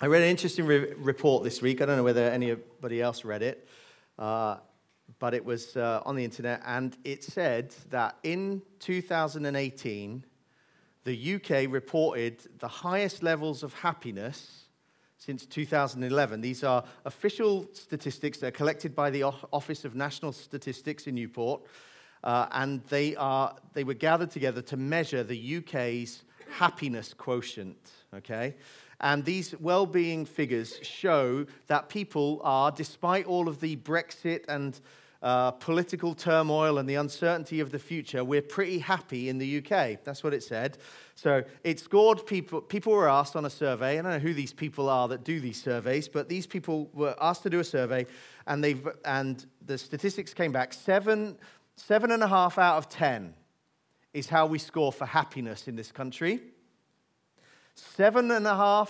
I read an interesting report this week. I don't know whether anybody else read it, but it was on the internet, and it said that in 2018, the UK reported the highest levels of happiness since 2011. These are official statistics that are collected by the Office of National Statistics in Newport, and they were gathered together to measure the UK's happiness quotient, okay? And these well-being figures show that people are, despite all of the Brexit and political turmoil and the uncertainty of the future, we're pretty happy in the UK. That's what it said. So it scored people. People were asked on a survey. I don't know who these people are that do these surveys, but these people were asked to do a survey, and the statistics came back. 7.5 out of 10 is how we score for happiness in this country. 7.5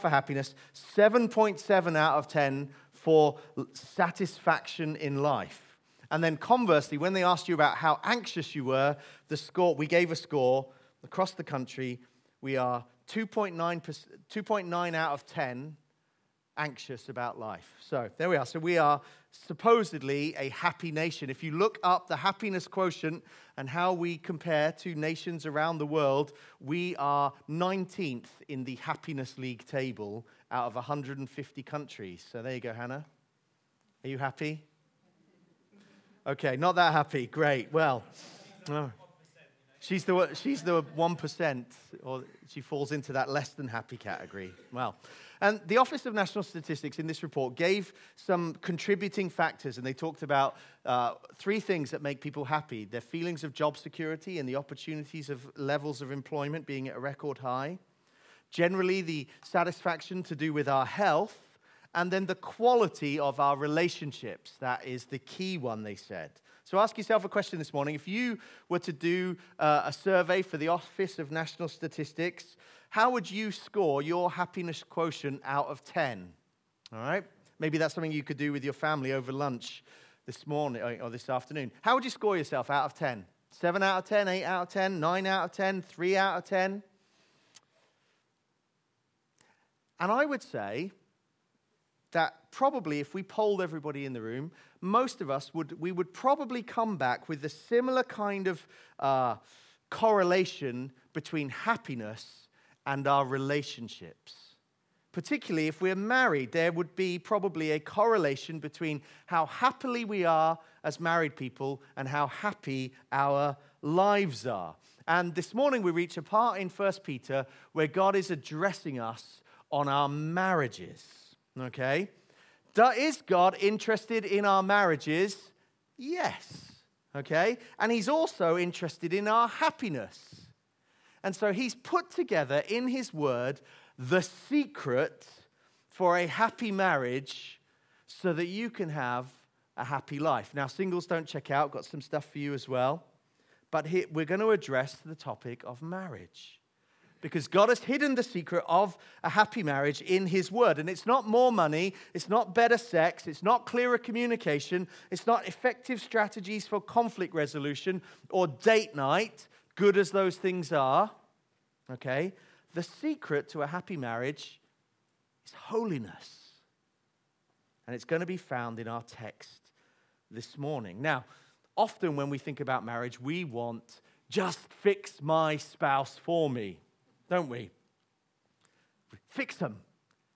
for happiness, 7.7 out of 10 for satisfaction in life. And then conversely, when they asked you about how anxious you were, we gave a score across the country. We are 2.9 out of 10 anxious about life. So there we are. So we are supposedly a happy nation. If you look up the happiness quotient and how we compare to nations around the world, we are 19th in the Happiness League table out of 150 countries. So there you go, Hannah. Are you happy? Okay, not that happy. Great. Well, she's the 1%, or she falls into that less than happy category. Well, and the Office of National Statistics in this report gave some contributing factors, and they talked about three things that make people happy: their feelings of job security and the opportunities of levels of employment being at a record high, generally the satisfaction to do with our health, and then the quality of our relationships. That is the key one, they said. So ask yourself a question this morning. If you were to do a survey for the Office of National Statistics, how would you score your happiness quotient out of 10? All right? Maybe that's something you could do with your family over lunch this morning or this afternoon. How would you score yourself out of 10? 7 out of 10, 8 out of 10, 9 out of 10, 3 out of 10? And I would say that probably if we polled everybody in the room, most of us would probably come back with a similar kind of correlation between happiness and our relationships. Particularly if we're married, there would be probably a correlation between how happily we are as married people and how happy our lives are. And this morning we reach a part in First Peter where God is addressing us on our marriages. Okay? Is God interested in our marriages? Yes. Okay? And he's also interested in our happiness. And so he's put together in his word the secret for a happy marriage so that you can have a happy life. Now, singles, don't check out. Got some stuff for you as well. But we're going to address the topic of marriage, because God has hidden the secret of a happy marriage in his word. And it's not more money, it's not better sex, it's not clearer communication, it's not effective strategies for conflict resolution or date night, good as those things are. Okay? The secret to a happy marriage is holiness. And it's going to be found in our text this morning. Now, often when we think about marriage, we want, just fix my spouse for me, don't we? Fix them,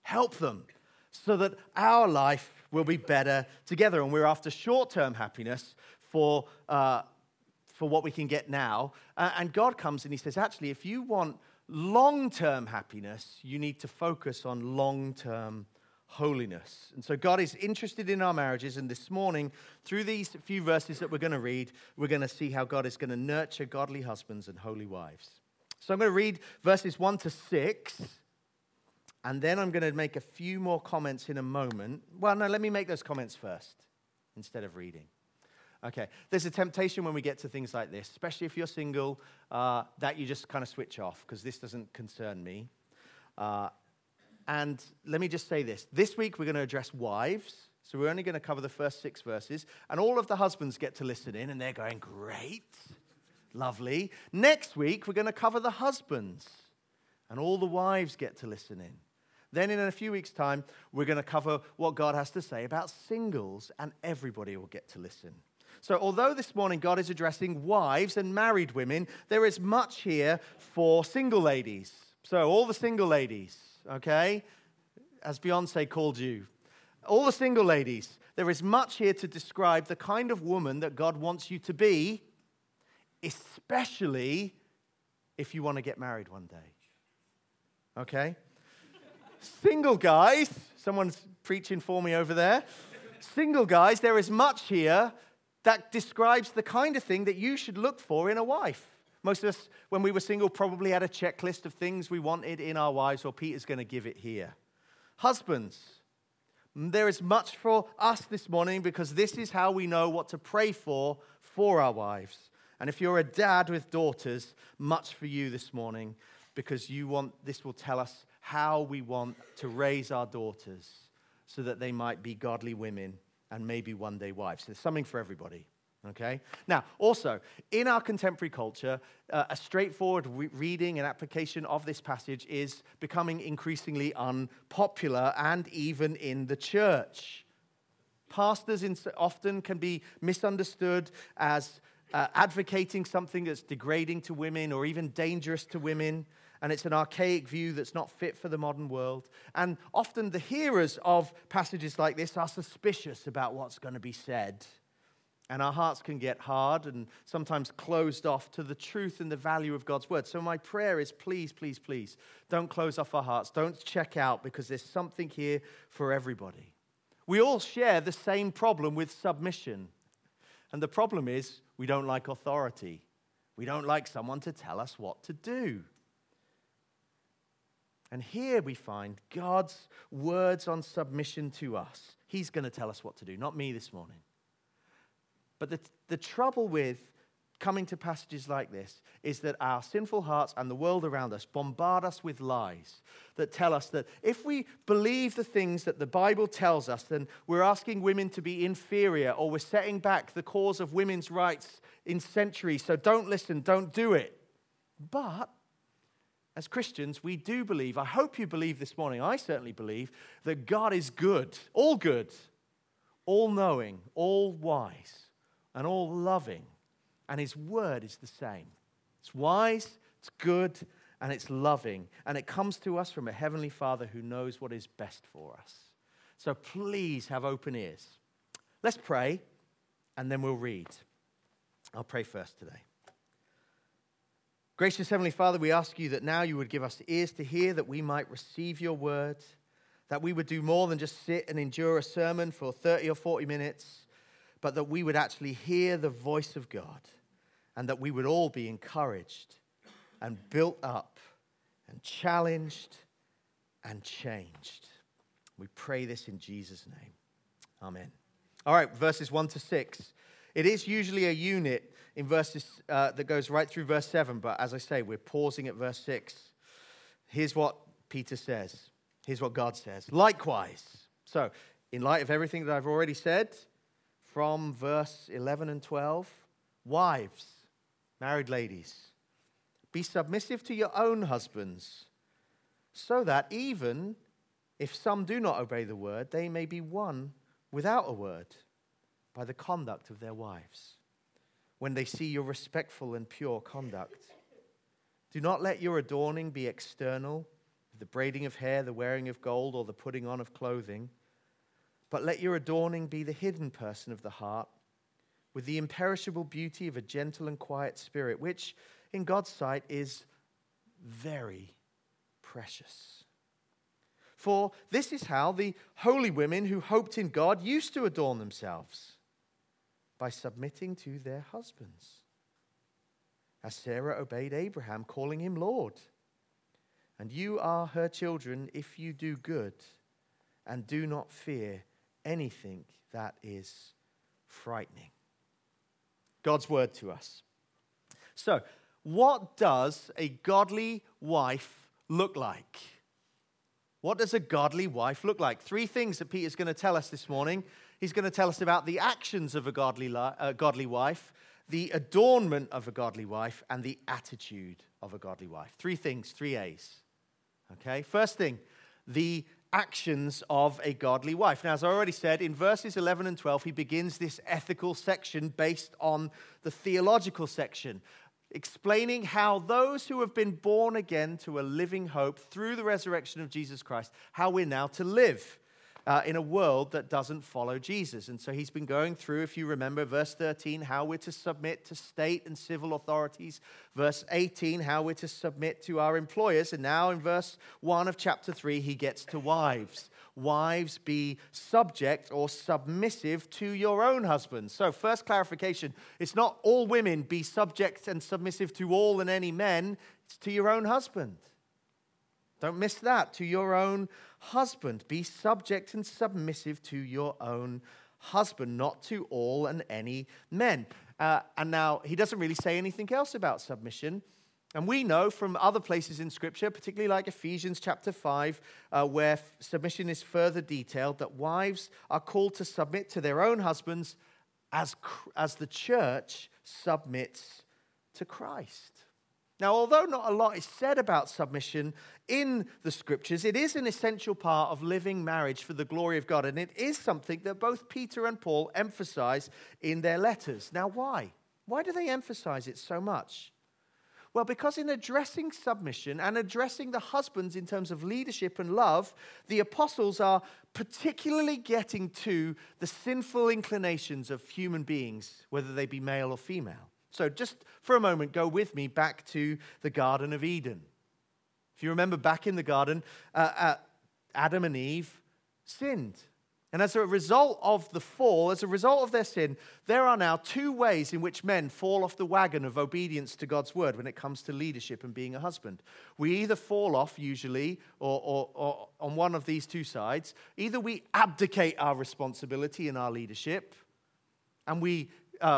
help them, so that our life will be better together. And we're after short-term happiness for what we can get now. And God comes and he says, actually, if you want long-term happiness, you need to focus on long-term holiness. And so God is interested in our marriages. And this morning, through these few verses that we're going to read, we're going to see how God is going to nurture godly husbands and holy wives. So I'm going to read verses 1-6, and then I'm going to make a few more comments in a moment. Well, no, let me make those comments first instead of reading. Okay, there's a temptation when we get to things like this, especially if you're single, that you just kind of switch off, because this doesn't concern me. And let me just say this. This week we're going to address wives, so we're only going to cover the first 6 verses, and all of the husbands get to listen in, and they're going, great. Lovely. Next week, we're going to cover the husbands. and all the wives get to listen in. Then in a few weeks' time, we're going to cover what God has to say about singles, and everybody will get to listen. So although this morning God is addressing wives and married women, there is much here for single ladies. So all the single ladies, okay, as Beyonce called you, all the single ladies, there is much here to describe the kind of woman that God wants you to be, especially if you want to get married one day, okay? Single guys, someone's preaching for me over there. Single guys, there is much here that describes the kind of thing that you should look for in a wife. Most of us, when we were single, probably had a checklist of things we wanted in our wives, or Peter's going to give it here. Husbands, there is much for us this morning because this is how we know what to pray for our wives. And if you're a dad with daughters, much for you this morning because this will tell us how we want to raise our daughters so that they might be godly women and maybe one day wives. There's something for everybody, okay? Now, also, in our contemporary culture, a straightforward reading and application of this passage is becoming increasingly unpopular and even in the church. Pastors often can be misunderstood as advocating something that's degrading to women or even dangerous to women. And it's an archaic view that's not fit for the modern world. And often the hearers of passages like this are suspicious about what's going to be said. And our hearts can get hard and sometimes closed off to the truth and the value of God's word. So my prayer is, please, please, please, don't close off our hearts. Don't check out because there's something here for everybody. We all share the same problem with submission. And the problem is we don't like authority. We don't like someone to tell us what to do. And here we find God's words on submission to us. He's going to tell us what to do, not me this morning. But the trouble with coming to passages like this is that our sinful hearts and the world around us bombard us with lies that tell us that if we believe the things that the Bible tells us, then we're asking women to be inferior, or we're setting back the cause of women's rights in centuries. So don't listen, don't do it. But as Christians, we do believe, I hope you believe this morning, I certainly believe, that God is good, all-knowing, all-wise, and all-loving, and His Word is the same. It's wise, it's good, and it's loving, and it comes to us from a Heavenly Father who knows what is best for us. So please have open ears. Let's pray, and then we'll read. I'll pray first today. Gracious Heavenly Father, we ask you that now you would give us ears to hear, that we might receive your word, that we would do more than just sit and endure a sermon for 30 or 40 minutes, but that we would actually hear the voice of God, and that we would all be encouraged and built up and challenged and changed. We pray this in Jesus' name. Amen. All right, verses 1-6. It is usually a unit in verses that goes right through verse 7, but as I say, we're pausing at verse 6. Here's what Peter says. Here's what God says. Likewise. So, in light of everything that I've already said, from verse 11 and 12, wives, married ladies, be submissive to your own husbands, so that even if some do not obey the word, they may be won without a word by the conduct of their wives, when they see your respectful and pure conduct. Do not let your adorning be external, the braiding of hair, the wearing of gold, or the putting on of clothing, but let your adorning be the hidden person of the heart, with the imperishable beauty of a gentle and quiet spirit, which in God's sight is very precious. For this is how the holy women who hoped in God used to adorn themselves, by submitting to their husbands, as Sarah obeyed Abraham, calling him Lord. And you are her children if you do good and do not fear anything that is frightening. God's word to us. So, what does a godly wife look like? What does a godly wife look like? Three things that Peter's going to tell us this morning. He's going to tell us about the actions of a godly wife, the adornment of a godly wife, and the attitude of a godly wife. Three things, three A's. Okay, first thing, the actions of a godly wife. Now, as I already said, in verses 11 and 12, he begins this ethical section based on the theological section, explaining how those who have been born again to a living hope through the resurrection of Jesus Christ, how we're now to live in a world that doesn't follow Jesus. And so he's been going through, if you remember, verse 13, how we're to submit to state and civil authorities. Verse 18, how we're to submit to our employers. And now in verse 1 of chapter 3, he gets to wives. Wives, be subject or submissive to your own husbands. So first clarification, it's not all women be subject and submissive to all and any men. It's to your own husband. Don't miss that. To your own husband. Be subject and submissive to your own husband, not to all and any men. And now, he doesn't really say anything else about submission. And we know from other places in Scripture, particularly like Ephesians chapter 5, where submission is further detailed, that wives are called to submit to their own husbands as the church submits to Christ. Now, although not a lot is said about submission in the Scriptures, it is an essential part of living marriage for the glory of God, and it is something that both Peter and Paul emphasize in their letters. Now, why? Why do they emphasize it so much? Well, because in addressing submission and addressing the husbands in terms of leadership and love, the apostles are particularly getting to the sinful inclinations of human beings, whether they be male or female. So just for a moment, go with me back to the Garden of Eden. If you remember back in the garden, Adam and Eve sinned. And as a result of the fall, as a result of their sin, there are now two ways in which men fall off the wagon of obedience to God's word when it comes to leadership and being a husband. We either fall off usually, or on one of these two sides. Either we abdicate our responsibility in our leadership, and we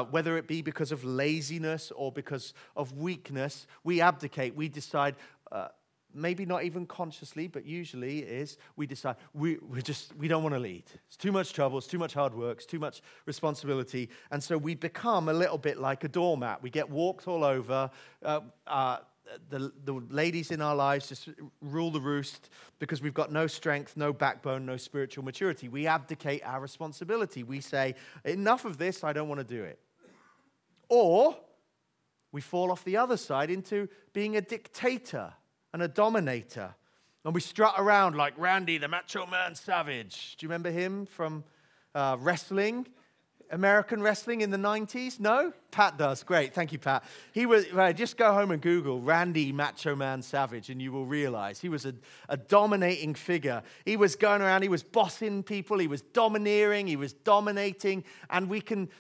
whether it be because of laziness or because of weakness, we abdicate. We decide, maybe not even consciously, but usually it is, we decide we don't want to lead. It's too much trouble. It's too much hard work. It's too much responsibility. And so we become a little bit like a doormat. We get walked all over. The ladies in our lives just rule the roost because we've got no strength, no backbone, no spiritual maturity. We abdicate our responsibility. We say, enough of this, I don't want to do it. Or we fall off the other side into being a dictator and a dominator. And we strut around like Randy, the Macho Man Savage. Do you remember him from wrestling? American wrestling in the 90s? No? Pat does. Great. Thank you, Pat. He was, just go home and Google Randy Macho Man Savage and you will realize he was a dominating figure. He was going around, he was bossing people, he was domineering, he was dominating, and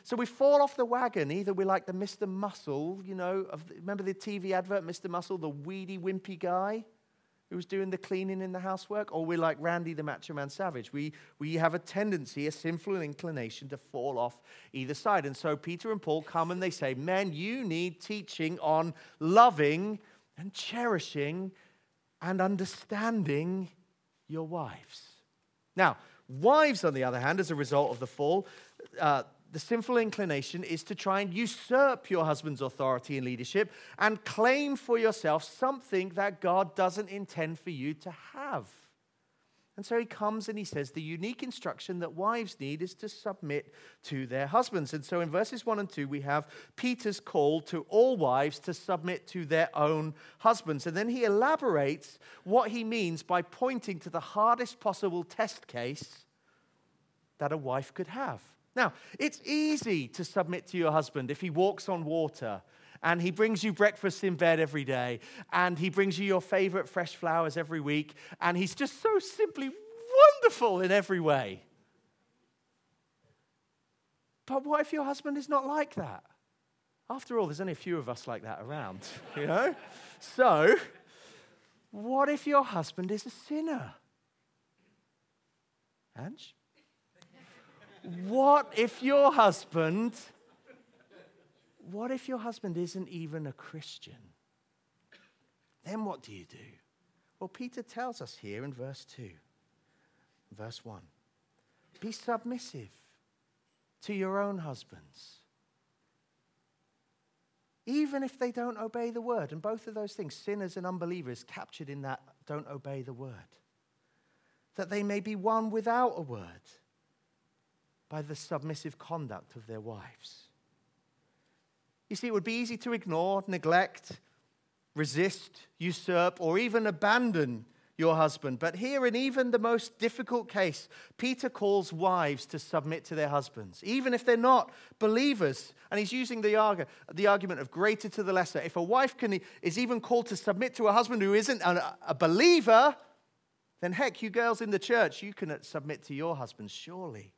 so we fall off the wagon. Either we're like the Mr. Muscle, remember the TV advert, Mr. Muscle, the weedy, wimpy guy who was doing the cleaning and the housework, or we're like Randy the Macho Man Savage. We have a tendency, a sinful inclination to fall off either side. And so Peter and Paul come and they say, men, you need teaching on loving and cherishing and understanding your wives. Now, wives, on the other hand, as a result of the fall, the sinful inclination is to try and usurp your husband's authority and leadership and claim for yourself something that God doesn't intend for you to have. And so he comes and he says the unique instruction that wives need is to submit to their husbands. And so in verses 1 and 2, we have Peter's call to all wives to submit to their own husbands. And then he elaborates what he means by pointing to the hardest possible test case that a wife could have. Now, it's easy to submit to your husband if he walks on water and he brings you breakfast in bed every day and he brings you your favorite fresh flowers every week and he's just so simply wonderful in every way. But what if your husband is not like that? After all, there's only a few of us like that around, So, what if your husband is a sinner? Ange? What if your husband isn't even a Christian? Then what do you do? Well, Peter tells us here in verse 2, verse 1, be submissive to your own husbands, even if they don't obey the word. And both of those things, sinners and unbelievers, captured in that don't obey the word, that they may be won without a word by the submissive conduct of their wives. You see, it would be easy to ignore, neglect, resist, usurp, or even abandon your husband. But here, in even the most difficult case, Peter calls wives to submit to their husbands, even if they're not believers. And he's using the argument of greater to the lesser. If a wife is even called to submit to a husband who isn't a believer, then heck, you girls in the church, you can submit to your husbands, surely,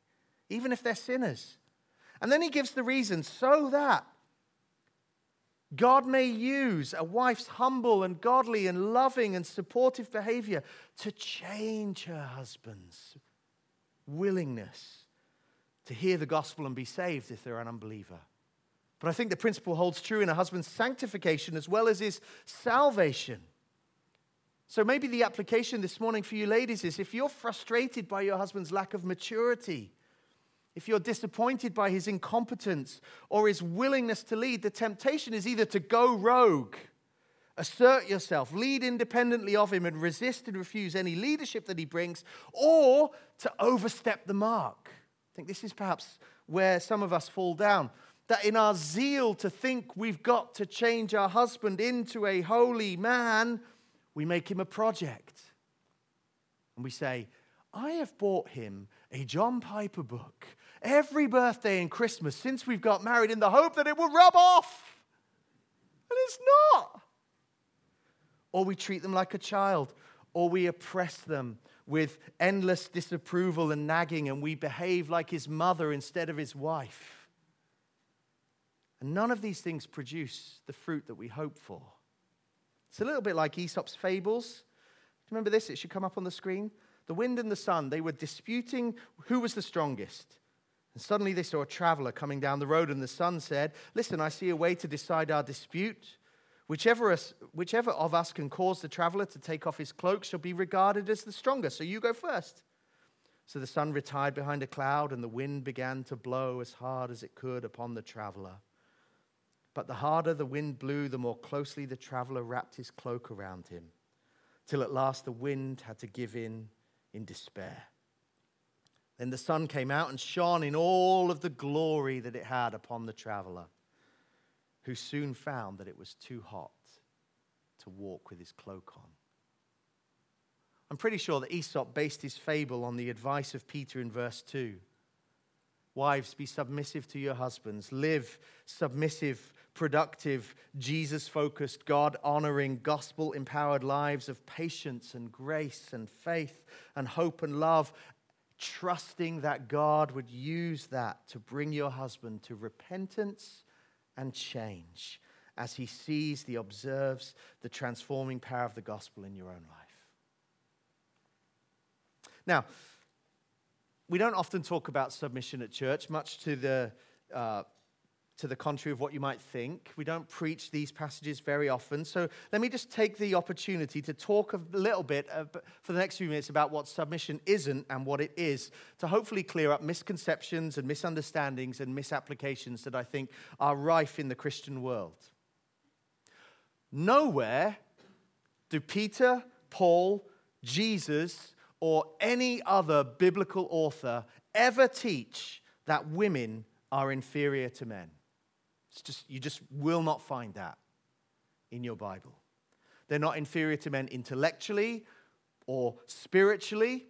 even if they're sinners. And then he gives the reason, so that God may use a wife's humble and godly and loving and supportive behavior to change her husband's willingness to hear the gospel and be saved if they're an unbeliever. But I think the principle holds true in a husband's sanctification as well as his salvation. So maybe the application this morning for you ladies is, if you're frustrated by your husband's lack of maturity, if you're disappointed by his incompetence or his willingness to lead, the temptation is either to go rogue, assert yourself, lead independently of him, and resist and refuse any leadership that he brings, or to overstep the mark. I think this is perhaps where some of us fall down, that in our zeal to think we've got to change our husband into a holy man, we make him a project. And we say, I have bought him a John Piper book every birthday and Christmas since we've got married, in the hope that it will rub off. And it's not. Or we treat them like a child, or we oppress them with endless disapproval and nagging, and we behave like his mother instead of his wife. And none of these things produce the fruit that we hope for. It's a little bit like Aesop's fables. Remember this? It should come up on the screen. The wind and the sun, they were disputing who was the strongest. And suddenly they saw a traveler coming down the road, and the sun said, listen, I see a way to decide our dispute. Whichever of us can cause the traveler to take off his cloak shall be regarded as the stronger. So you go first. So the sun retired behind a cloud, and the wind began to blow as hard as it could upon the traveler. But the harder the wind blew, the more closely the traveler wrapped his cloak around him, till at last the wind had to give in despair. Then the sun came out and shone in all of the glory that it had upon the traveler, who soon found that it was too hot to walk with his cloak on. I'm pretty sure that Aesop based his fable on the advice of Peter in verse 2. Wives, be submissive to your husbands. Live submissive, productive, Jesus-focused, God-honoring, gospel-empowered lives of patience and grace and faith and hope and love, trusting that God would use that to bring your husband to repentance and change as he sees, he observes the transforming power of the gospel in your own life. Now, we don't often talk about submission at church, much to the contrary of what you might think. We don't preach these passages very often. So let me just take the opportunity to talk a little bit for the next few minutes about what submission isn't and what it is, to hopefully clear up misconceptions and misunderstandings and misapplications that I think are rife in the Christian world. Nowhere do Peter, Paul, Jesus, or any other biblical author ever teach that women are inferior to men. You just will not find that in your Bible. They're not inferior to men intellectually or spiritually.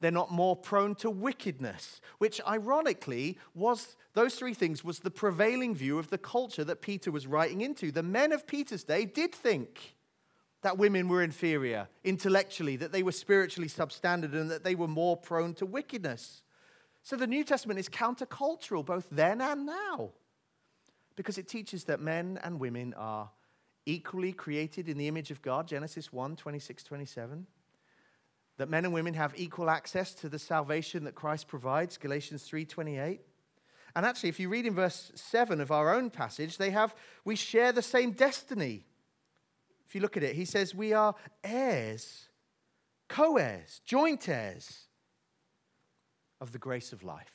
They're not more prone to wickedness, which ironically was, those three things was the prevailing view of the culture that Peter was writing into. The men of Peter's day did think that women were inferior intellectually, that they were spiritually substandard, and that they were more prone to wickedness. So the New Testament is countercultural both then and now, because it teaches that men and women are equally created in the image of God, Genesis 1, 26, 27. That men and women have equal access to the salvation that Christ provides, Galatians 3, 28. And actually, if you read in verse 7 of our own passage, we share the same destiny. If you look at it, he says we are heirs, co-heirs, joint heirs of the grace of life.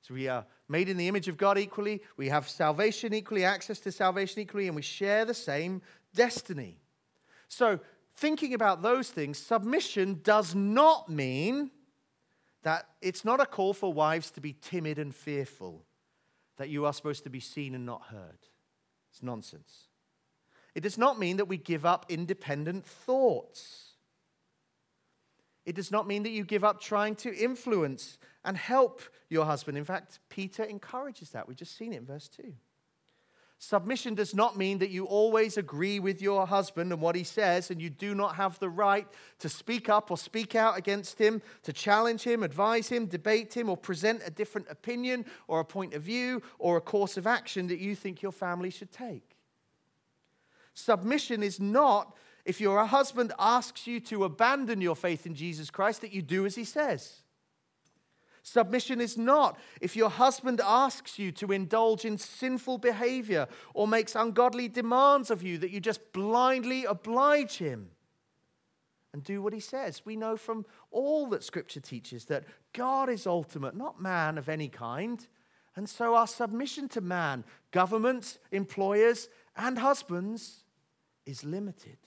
So we are made in the image of God equally, we have salvation equally, access to salvation equally, and we share the same destiny. So thinking about those things, submission does not mean that it's not a call for wives to be timid and fearful, that you are supposed to be seen and not heard. It's nonsense. It does not mean that we give up independent thoughts. It does not mean that you give up trying to influence and help your husband. In fact, Peter encourages that. We've just seen it in verse 2. Submission does not mean that you always agree with your husband and what he says, and you do not have the right to speak up or speak out against him, to challenge him, advise him, debate him, or present a different opinion or a point of view or a course of action that you think your family should take. Submission is not, if your husband asks you to abandon your faith in Jesus Christ, that you do as he says. Submission is not if your husband asks you to indulge in sinful behavior or makes ungodly demands of you that you just blindly oblige him and do what he says. We know from all that Scripture teaches that God is ultimate, not man of any kind. And so our submission to man, governments, employers, and husbands is limited.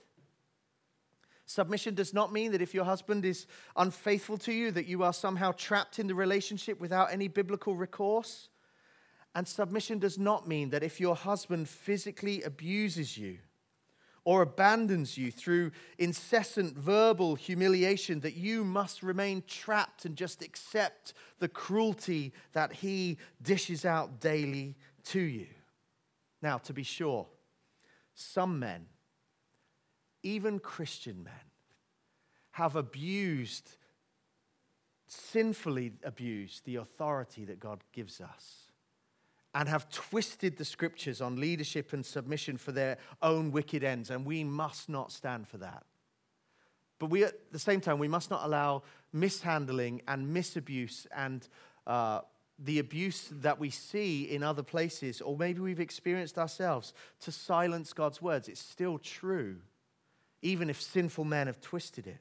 Submission does not mean that if your husband is unfaithful to you, that you are somehow trapped in the relationship without any biblical recourse. And submission does not mean that if your husband physically abuses you or abandons you through incessant verbal humiliation, that you must remain trapped and just accept the cruelty that he dishes out daily to you. Now, to be sure, some men, even Christian men, have abused, sinfully abused, the authority that God gives us and have twisted the Scriptures on leadership and submission for their own wicked ends, and we must not stand for that. But we, at the same time, we must not allow mishandling and misabuse and the abuse that we see in other places, or maybe we've experienced ourselves, to silence God's words. It's still true, even if sinful men have twisted it.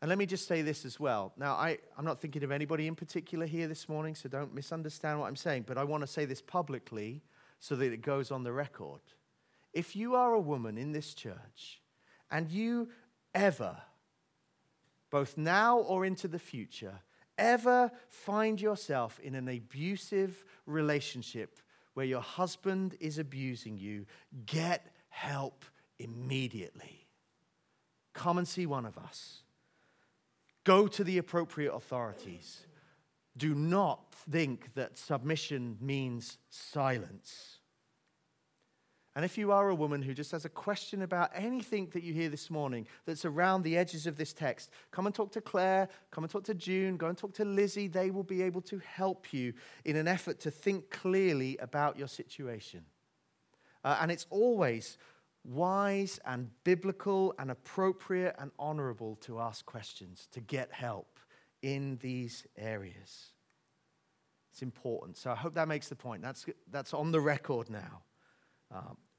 And let me just say this as well. Now, I'm not thinking of anybody in particular here this morning, so don't misunderstand what I'm saying, but I want to say this publicly so that it goes on the record. If you are a woman in this church and you ever, both now or into the future, ever find yourself in an abusive relationship where your husband is abusing you, get help immediately. Come and see one of us. Go to the appropriate authorities. Do not think that submission means silence. And if you are a woman who just has a question about anything that you hear this morning that's around the edges of this text, come and talk to Claire, come and talk to June, go and talk to Lizzie. They will be able to help you in an effort to think clearly about your situation. And it's always wise and biblical and appropriate and honorable to ask questions, to get help in these areas. It's important. So I hope that makes the point. That's on the record now.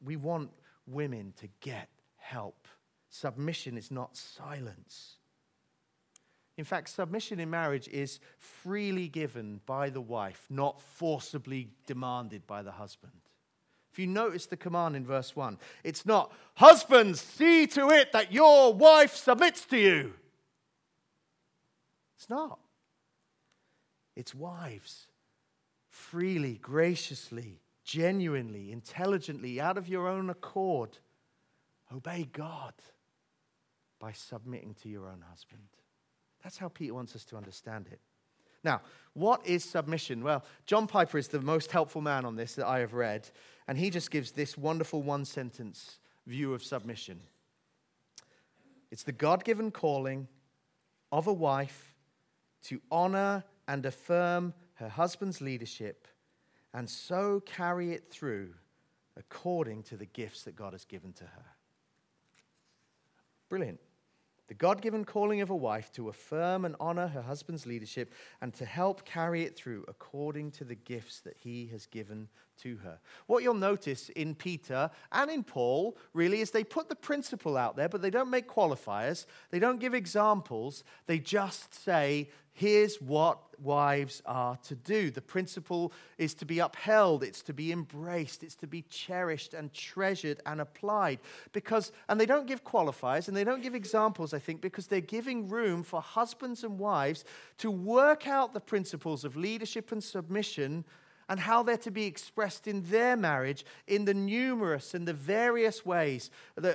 We want women to get help. Submission is not silence. In fact, submission in marriage is freely given by the wife, not forcibly demanded by the husband. If you notice the command in verse 1, it's not, husbands, see to it that your wife submits to you. It's not. It's wives, freely, graciously, genuinely, intelligently, out of your own accord, obey God by submitting to your own husband. That's how Peter wants us to understand it. Now, what is submission? Well, John Piper is the most helpful man on this that I have read, and he just gives this wonderful one-sentence view of submission. It's the God-given calling of a wife to honor and affirm her husband's leadership and so carry it through according to the gifts that God has given to her. Brilliant. The God-given calling of a wife to affirm and honor her husband's leadership and to help carry it through according to the gifts that he has given to her. What you'll notice in Peter and in Paul, really, is they put the principle out there, but they don't make qualifiers. They don't give examples. They just say, Here's what wives are to do. The principle is to be upheld, it's to be embraced, it's to be cherished and treasured and applied. And they don't give qualifiers and they don't give examples, I think, because they're giving room for husbands and wives to work out the principles of leadership and submission and how they're to be expressed in their marriage in the numerous and the various ways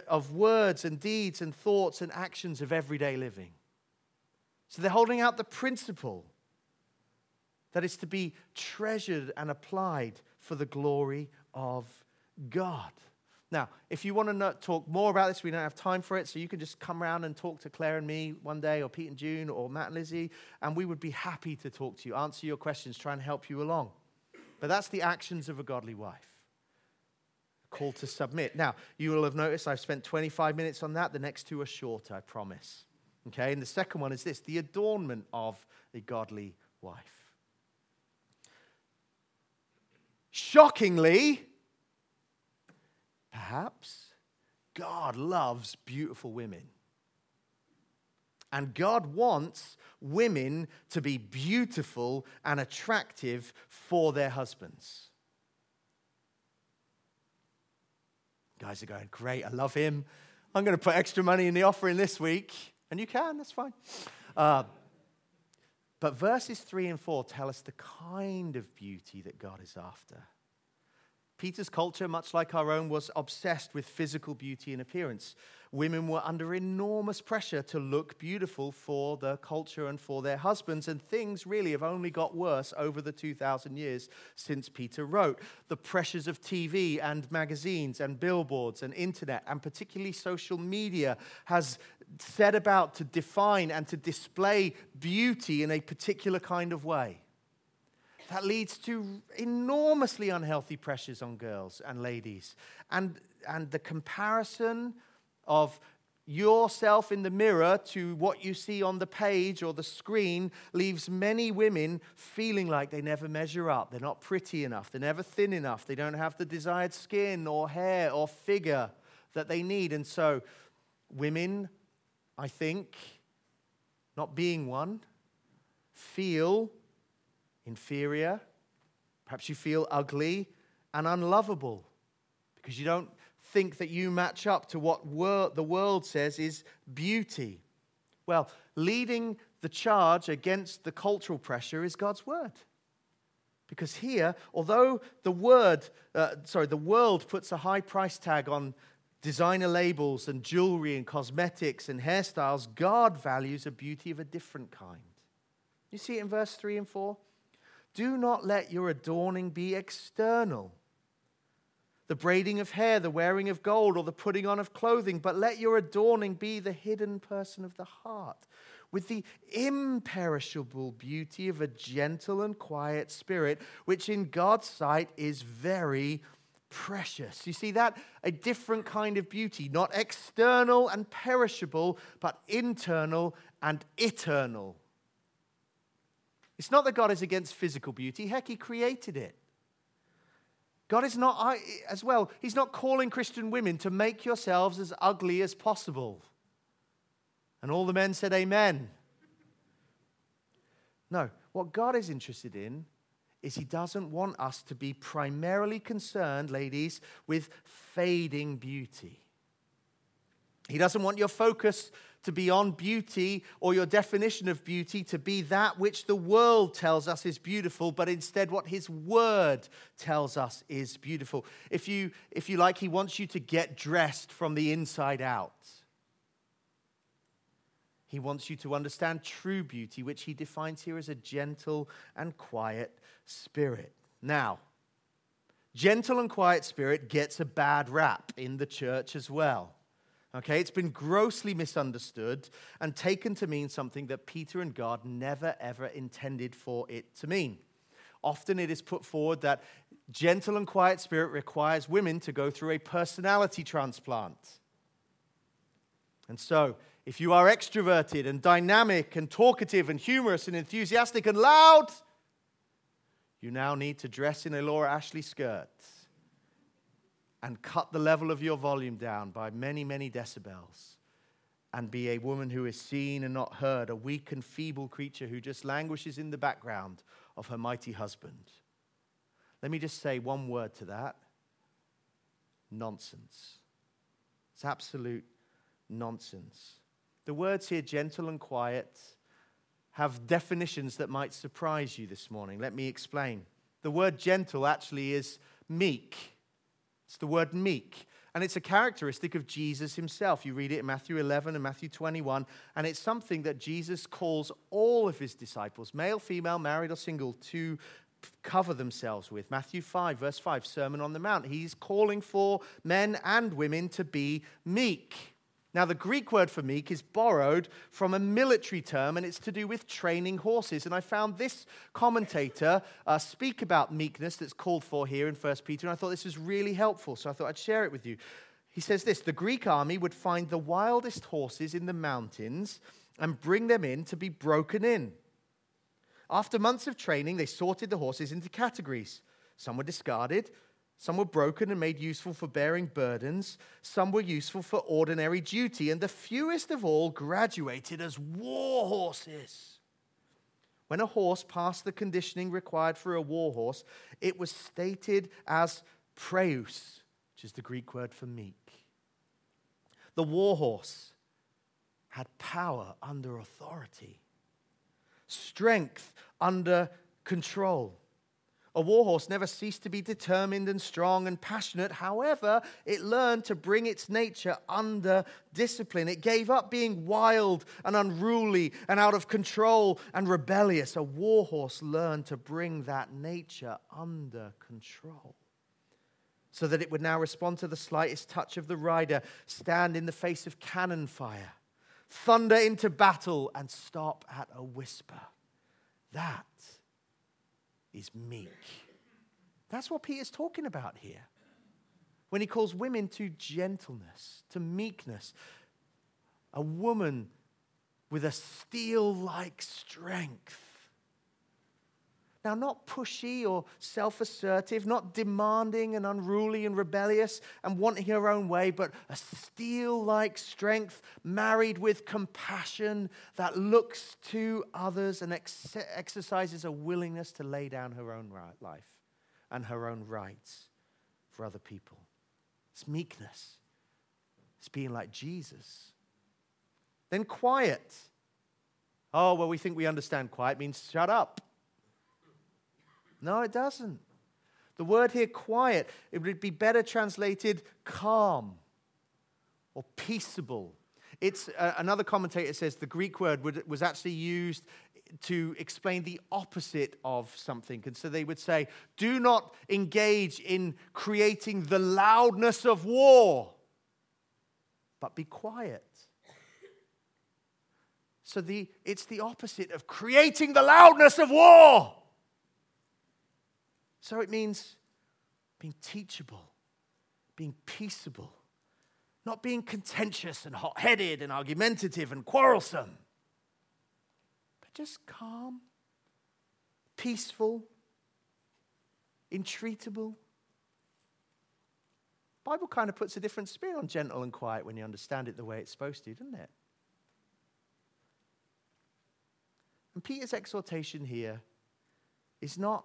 of words and deeds and thoughts and actions of everyday living. So they're holding out the principle that is to be treasured and applied for the glory of God. Now, if you want to talk more about this, we don't have time for it, so you can just come around and talk to Claire and me one day, or Pete and June, or Matt and Lizzie, and we would be happy to talk to you, answer your questions, try and help you along. But that's the actions of a godly wife. Called to submit. Now, you will have noticed I've spent 25 minutes on that. The next two are shorter, I promise. Okay, and the second one is this, the adornment of a godly wife. Shockingly, perhaps, God loves beautiful women. And God wants women to be beautiful and attractive for their husbands. Guys are going, great, I love him. I'm going to put extra money in the offering this week. And you can, that's fine. But verses 3 and 4 tell us the kind of beauty that God is after. Peter's culture, much like our own, was obsessed with physical beauty and appearance. Women were under enormous pressure to look beautiful for the culture and for their husbands, and things really have only got worse over the 2,000 years since Peter wrote. The pressures of TV and magazines and billboards and internet, and particularly social media, has set about to define and to display beauty in a particular kind of way. That leads to enormously unhealthy pressures on girls and ladies. And the comparison of yourself in the mirror to what you see on the page or the screen leaves many women feeling like they never measure up. They're not pretty enough. They're never thin enough. They don't have the desired skin or hair or figure that they need. And so women, I think, not being one, feel inferior. Perhaps you feel ugly and unlovable because you don't think that you match up to what the world says is beauty. Well, leading the charge against the cultural pressure is God's word. Because here, although the world puts a high price tag on designer labels and jewelry and cosmetics and hairstyles, God values a beauty of a different kind. You see it in verse 3 and 4? Do not let your adorning be external, the braiding of hair, the wearing of gold, or the putting on of clothing, but let your adorning be the hidden person of the heart, with the imperishable beauty of a gentle and quiet spirit, which in God's sight is very precious. You see that? A different kind of beauty, not external and perishable, but internal and eternal. It's not that God is against physical beauty. Heck, he created it. God is not, as well, he's not calling Christian women to make yourselves as ugly as possible. And all the men said amen. No, what God is interested in is he doesn't want us to be primarily concerned, ladies, with fading beauty. He doesn't want your focus to be on beauty or your definition of beauty to be that which the world tells us is beautiful, but instead what his word tells us is beautiful. If you like, he wants you to get dressed from the inside out. He wants you to understand true beauty, which he defines here as a gentle and quiet spirit. Now, gentle and quiet spirit gets a bad rap in the church as well. Okay, it's been grossly misunderstood and taken to mean something that Peter and God never, ever intended for it to mean. Often it is put forward that gentle and quiet spirit requires women to go through a personality transplant. And so, if you are extroverted and dynamic and talkative and humorous and enthusiastic and loud, you now need to dress in a Laura Ashley skirt and cut the level of your volume down by many, many decibels and be a woman who is seen and not heard, a weak and feeble creature who just languishes in the background of her mighty husband. Let me just say one word to that. Nonsense. It's absolute nonsense. The words here, gentle and quiet, have definitions that might surprise you this morning. Let me explain. The word gentle actually is meek. It's the word meek. And it's a characteristic of Jesus himself. You read it in Matthew 11 and Matthew 21. And it's something that Jesus calls all of his disciples, male, female, married or single, to cover themselves with. Matthew 5, verse 5, Sermon on the Mount. He's calling for men and women to be meek. Now, the Greek word for meek is borrowed from a military term, and it's to do with training horses. And I found this commentator speak about meekness that's called for here in First Peter, and I thought this was really helpful, so I thought I'd share it with you. He says this: the Greek army would find the wildest horses in the mountains and bring them in to be broken in. After months of training, they sorted the horses into categories. Some were discarded, some were broken and made useful for bearing burdens, some were useful for ordinary duty, and the fewest of all graduated as war horses. When a horse passed the conditioning required for a war horse, it was stated as praeus, which is the Greek word for meek. The war horse had power under authority, strength under control. A warhorse never ceased to be determined and strong and passionate. However, it learned to bring its nature under discipline. It gave up being wild and unruly and out of control and rebellious. A warhorse learned to bring that nature under control, so that it would now respond to the slightest touch of the rider, stand in the face of cannon fire, thunder into battle, and stop at a whisper. That is meek. That's what Peter's talking about here when he calls women to gentleness, to meekness. A woman with a steel-like strength. Now, not pushy or self-assertive, not demanding and unruly and rebellious and wanting her own way, but a steel-like strength married with compassion that looks to others and exercises a willingness to lay down her own life and her own rights for other people. It's meekness. It's being like Jesus. Then quiet. Oh, well, we think we understand quiet means shut up. No, it doesn't. The word here, quiet, it would be better translated calm or peaceable. It's another commentator says the Greek word was actually used to explain the opposite of something. And so they would say, do not engage in creating the loudness of war, but be quiet. So it's the opposite of creating the loudness of war. So it means being teachable, being peaceable, not being contentious and hot-headed and argumentative and quarrelsome, but just calm, peaceful, entreatable. The Bible kind of puts a different spin on gentle and quiet when you understand it the way it's supposed to, doesn't it? And Peter's exhortation here is not,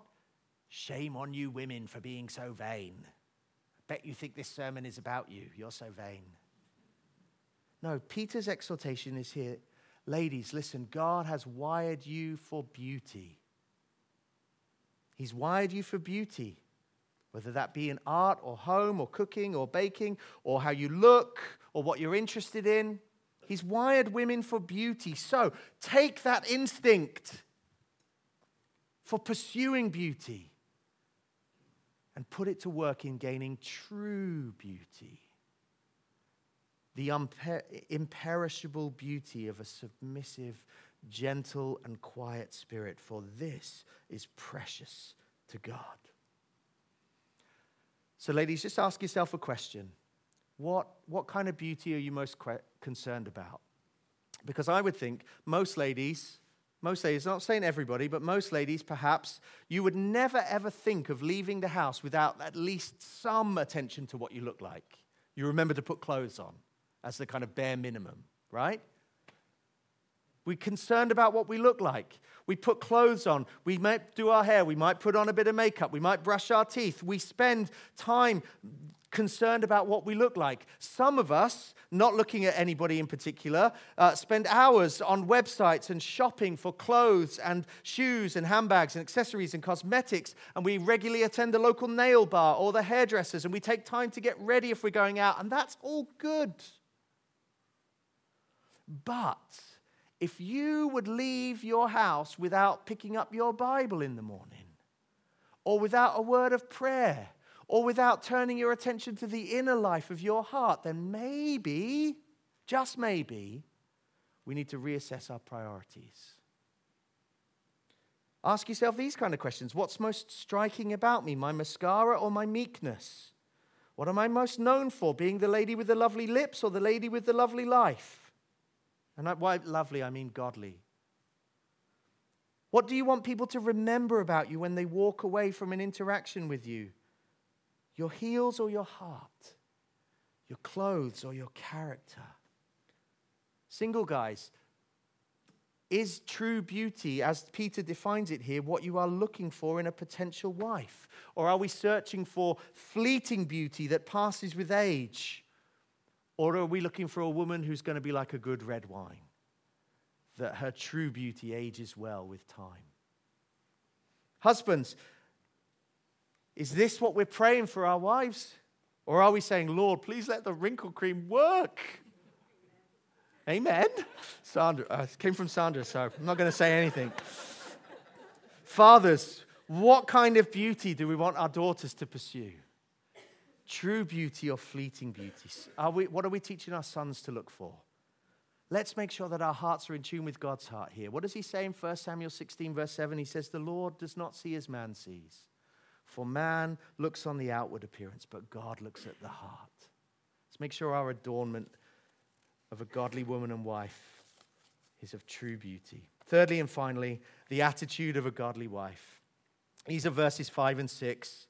shame on you women for being so vain. I bet you think this sermon is about you. You're so vain. No, Peter's exhortation is here. Ladies, listen, God has wired you for beauty. He's wired you for beauty, whether that be in art or home or cooking or baking or how you look or what you're interested in. He's wired women for beauty. So take that instinct for pursuing beauty and put it to work in gaining true beauty, the imperishable beauty of a submissive, gentle, and quiet spirit, for this is precious to God. So ladies, just ask yourself a question. What kind of beauty are you most concerned about? Because I would think most ladies, not saying everybody, but most ladies perhaps, you would never ever think of leaving the house without at least some attention to what you look like. You remember to put clothes on as the kind of bare minimum. right? We're concerned about what we look like. We put clothes on. We might do our hair. We might put on a bit of makeup. We might brush our teeth. We spend time concerned about what we look like. Some of us, not looking at anybody in particular, spend hours on websites and shopping for clothes and shoes and handbags and accessories and cosmetics. And we regularly attend the local nail bar or the hairdressers. And we take time to get ready if we're going out. And that's all good. But if you would leave your house without picking up your Bible in the morning, or without a word of prayer, or without turning your attention to the inner life of your heart, then maybe, just maybe, we need to reassess our priorities. Ask yourself these kind of questions. What's most striking about me, my mascara or my meekness? What am I most known for, being the lady with the lovely lips or the lady with the lovely life? And by lovely, I mean godly. What do you want people to remember about you when they walk away from an interaction with you? Your heels or your heart? Your clothes or your character? Single guys, is true beauty, as Peter defines it here, what you are looking for in a potential wife? Or are we searching for fleeting beauty that passes with age? Or are we looking for a woman who's going to be like a good red wine, that her true beauty ages well with time? Husbands, is this what we're praying for our wives? Or are we saying, Lord, please let the wrinkle cream work? Amen. Sandra, it came from Sandra, so I'm not going to say anything. Fathers, what kind of beauty do we want our daughters to pursue? True beauty or fleeting beauty? What are we teaching our sons to look for? Let's make sure that our hearts are in tune with God's heart here. What does he say in 1 Samuel 16, verse 7? He says, the Lord does not see as man sees. For man looks on the outward appearance, but God looks at the heart. Let's make sure our adornment of a godly woman and wife is of true beauty. Thirdly and finally, the attitude of a godly wife. These are verses 5 and 6.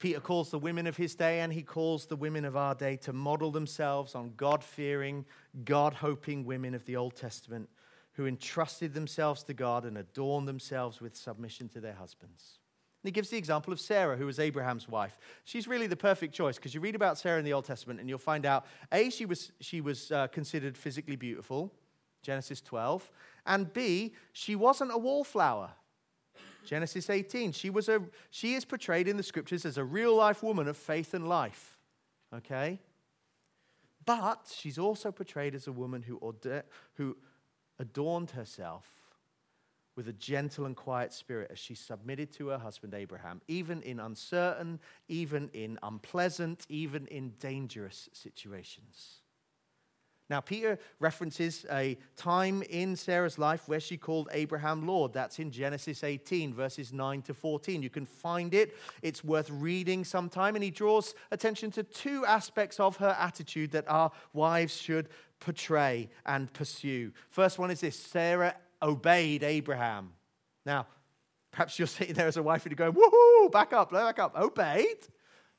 Peter calls the women of his day, and he calls the women of our day to model themselves on God-fearing, God-hoping women of the Old Testament who entrusted themselves to God and adorned themselves with submission to their husbands. And he gives the example of Sarah, who was Abraham's wife. She's really the perfect choice, because you read about Sarah in the Old Testament and you'll find out, A, she was considered physically beautiful, Genesis 12, and B, she wasn't a wallflower. Genesis 18, she is portrayed in the scriptures as a real-life woman of faith and life, okay? But she's also portrayed as a woman who adorned herself with a gentle and quiet spirit as she submitted to her husband Abraham, even in uncertain, even in unpleasant, even in dangerous situations. Now, Peter references a time in Sarah's life where she called Abraham Lord. That's in Genesis 18, verses 9 to 14. You can find it. It's worth reading sometime. And he draws attention to two aspects of her attitude that our wives should portray and pursue. First one is this: Sarah obeyed Abraham. Now, perhaps you're sitting there as a wife and you're going, woohoo, back up. Obeyed?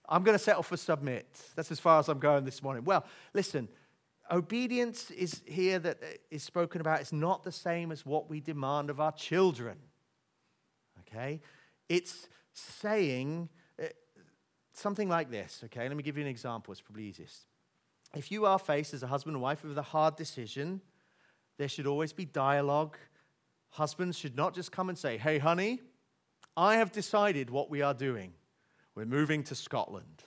I'm going to settle for submit. That's as far as I'm going this morning. Well, listen. Obedience is here that is spoken about. It's not the same as what we demand of our children, okay? It's saying something like this, okay? Let me give you an example. It's probably easiest. If you are faced as a husband and wife with a hard decision, there should always be dialogue. Husbands should not just come and say, hey, honey, I have decided what we are doing. We're moving to Scotland,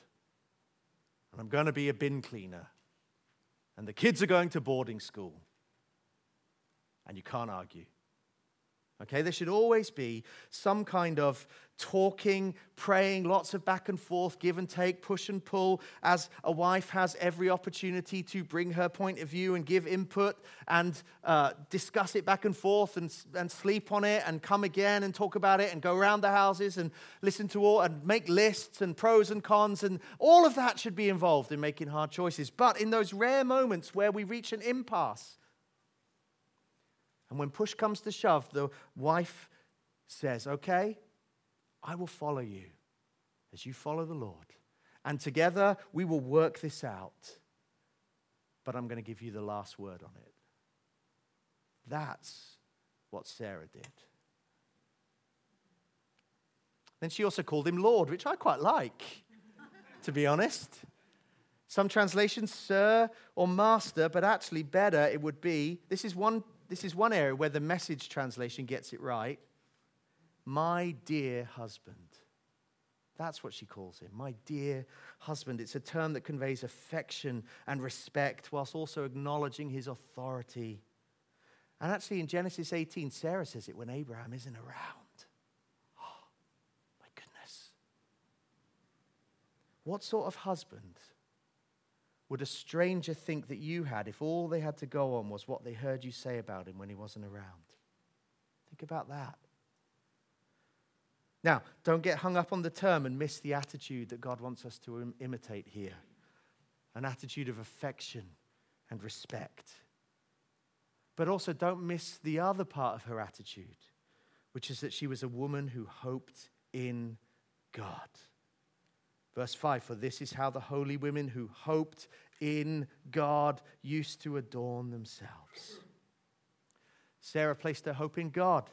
and I'm going to be a bin cleaner. And the kids are going to boarding school. And you can't argue. Okay, there should always be some kind of talking, praying, lots of back and forth, give and take, push and pull, as a wife has every opportunity to bring her point of view and give input and discuss it back and forth and sleep on it and come again and talk about it and go around the houses and listen to all and make lists and pros and cons, and all of that should be involved in making hard choices. But in those rare moments where we reach an impasse, and when push comes to shove, the wife says, okay, I will follow you as you follow the Lord. And together we will work this out. but I'm going to give you the last word on it. That's what Sarah did. Then she also called him Lord, which I quite like, to be honest. Some translations, sir or master, but actually better it would be, this is one area where the Message translation gets it right, my dear husband. That's what she calls him, my dear husband. It's a term that conveys affection and respect whilst also acknowledging his authority. And actually in Genesis 18, Sarah says it when Abraham isn't around. What sort of husband would a stranger think that you had if all they had to go on was what they heard you say about him when he wasn't around? Think about that. Now, don't get hung up on the term and miss the attitude that God wants us to imitate here. An attitude of affection and respect. But also don't miss the other part of her attitude, which is that she was a woman who hoped in God. Verse 5, for this is how the holy women who hoped in God used to adorn themselves. Sarah placed her hope in God.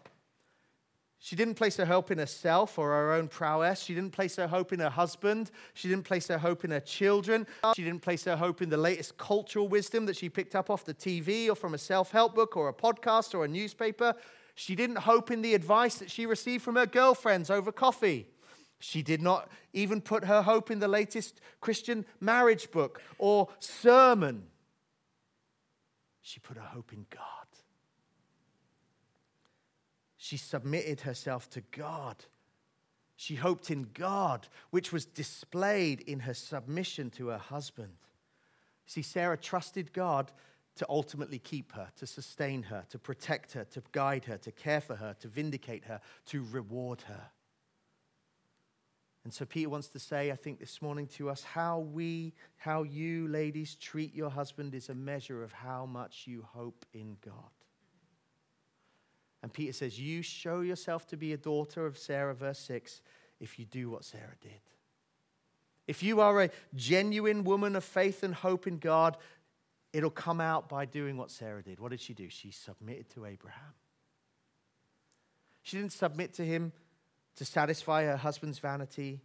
She didn't place her hope in herself or her own prowess. She didn't place her hope in her husband. She didn't place her hope in her children. She didn't place her hope in the latest cultural wisdom that she picked up off the TV or from a self-help book or a podcast or a newspaper. She didn't hope in the advice that she received from her girlfriends over coffee. She did not even put her hope in the latest Christian marriage book or sermon. She put her hope in God. She submitted herself to God. She hoped in God, which was displayed in her submission to her husband. See, Sarah trusted God to ultimately keep her, to sustain her, to protect her, to guide her, to care for her, to vindicate her, to reward her. And so Peter wants to say, I think this morning to us, how you ladies treat your husband is a measure of how much you hope in God. And Peter says, you show yourself to be a daughter of Sarah, verse 6, if you do what Sarah did. If you are a genuine woman of faith and hope in God, it'll come out by doing what Sarah did. What did she do? She submitted to Abraham. She didn't submit to him to satisfy her husband's vanity.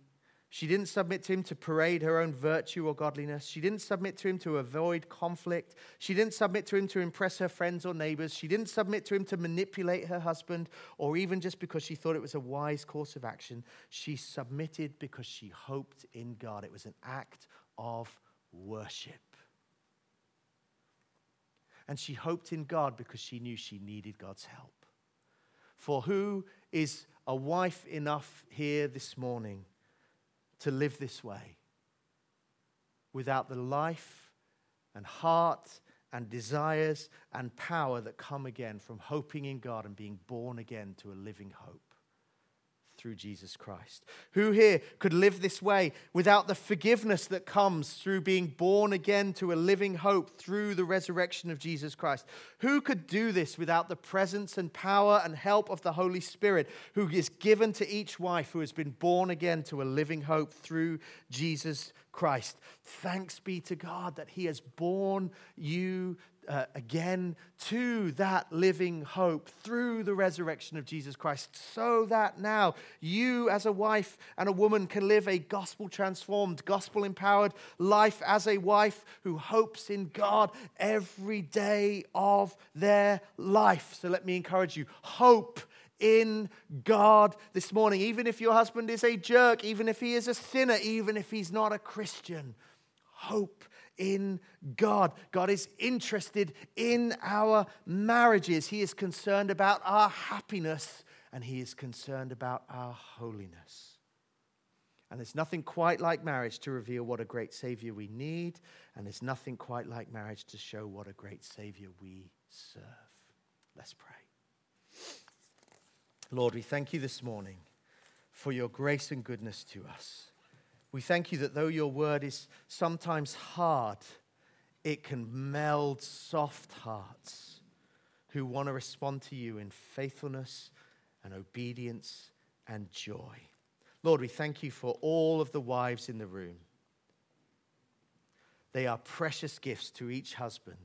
She didn't submit to him to parade her own virtue or godliness. She didn't submit to him to avoid conflict. She didn't submit to him to impress her friends or neighbors. She didn't submit to him to manipulate her husband or even just because she thought it was a wise course of action. She submitted because she hoped in God. It was an act of worship. And she hoped in God because she knew she needed God's help. For who is a wife enough here this morning to live this way without the life and heart and desires and power that come again from hoping in God and being born again to a living hope through Jesus Christ? Who here could live this way without the forgiveness that comes through being born again to a living hope through the resurrection of Jesus Christ? Who could do this without the presence and power and help of the Holy Spirit, who is given to each wife who has been born again to a living hope through Jesus Christ? Thanks be to God that he has born you again to that living hope through the resurrection of Jesus Christ, so that now you as a wife and a woman can live a gospel-transformed, gospel-empowered life as a wife who hopes in God every day of their life. So let me encourage you, hope in God this morning. Even if your husband is a jerk, even if he is a sinner, even if he's not a Christian, hope in God. God is interested in our marriages. He is concerned about our happiness and he is concerned about our holiness. And there's nothing quite like marriage to reveal what a great Savior we need, and there's nothing quite like marriage to show what a great Savior we serve. Let's pray. Lord, we thank you this morning for your grace and goodness to us. We thank you that though your word is sometimes hard, it can meld soft hearts who want to respond to you in faithfulness and obedience and joy. Lord, we thank you for all of the wives in the room. They are precious gifts to each husband.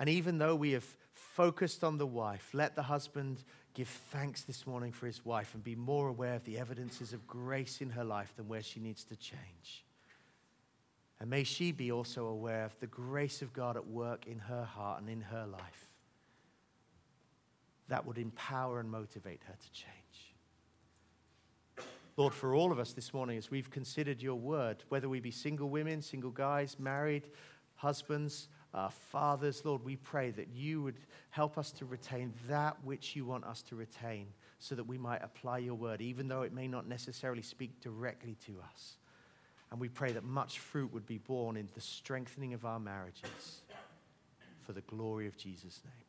And even though we have focused on the wife, let the husband give thanks this morning for his wife and be more aware of the evidences of grace in her life than where she needs to change. And may she be also aware of the grace of God at work in her heart and in her life that would empower and motivate her to change. Lord, for all of us this morning, as we've considered your word, whether we be single women, single guys, married, husbands, our fathers, Lord, we pray that you would help us to retain that which you want us to retain so that we might apply your word, even though it may not necessarily speak directly to us. And we pray that much fruit would be born in the strengthening of our marriages for the glory of Jesus' name.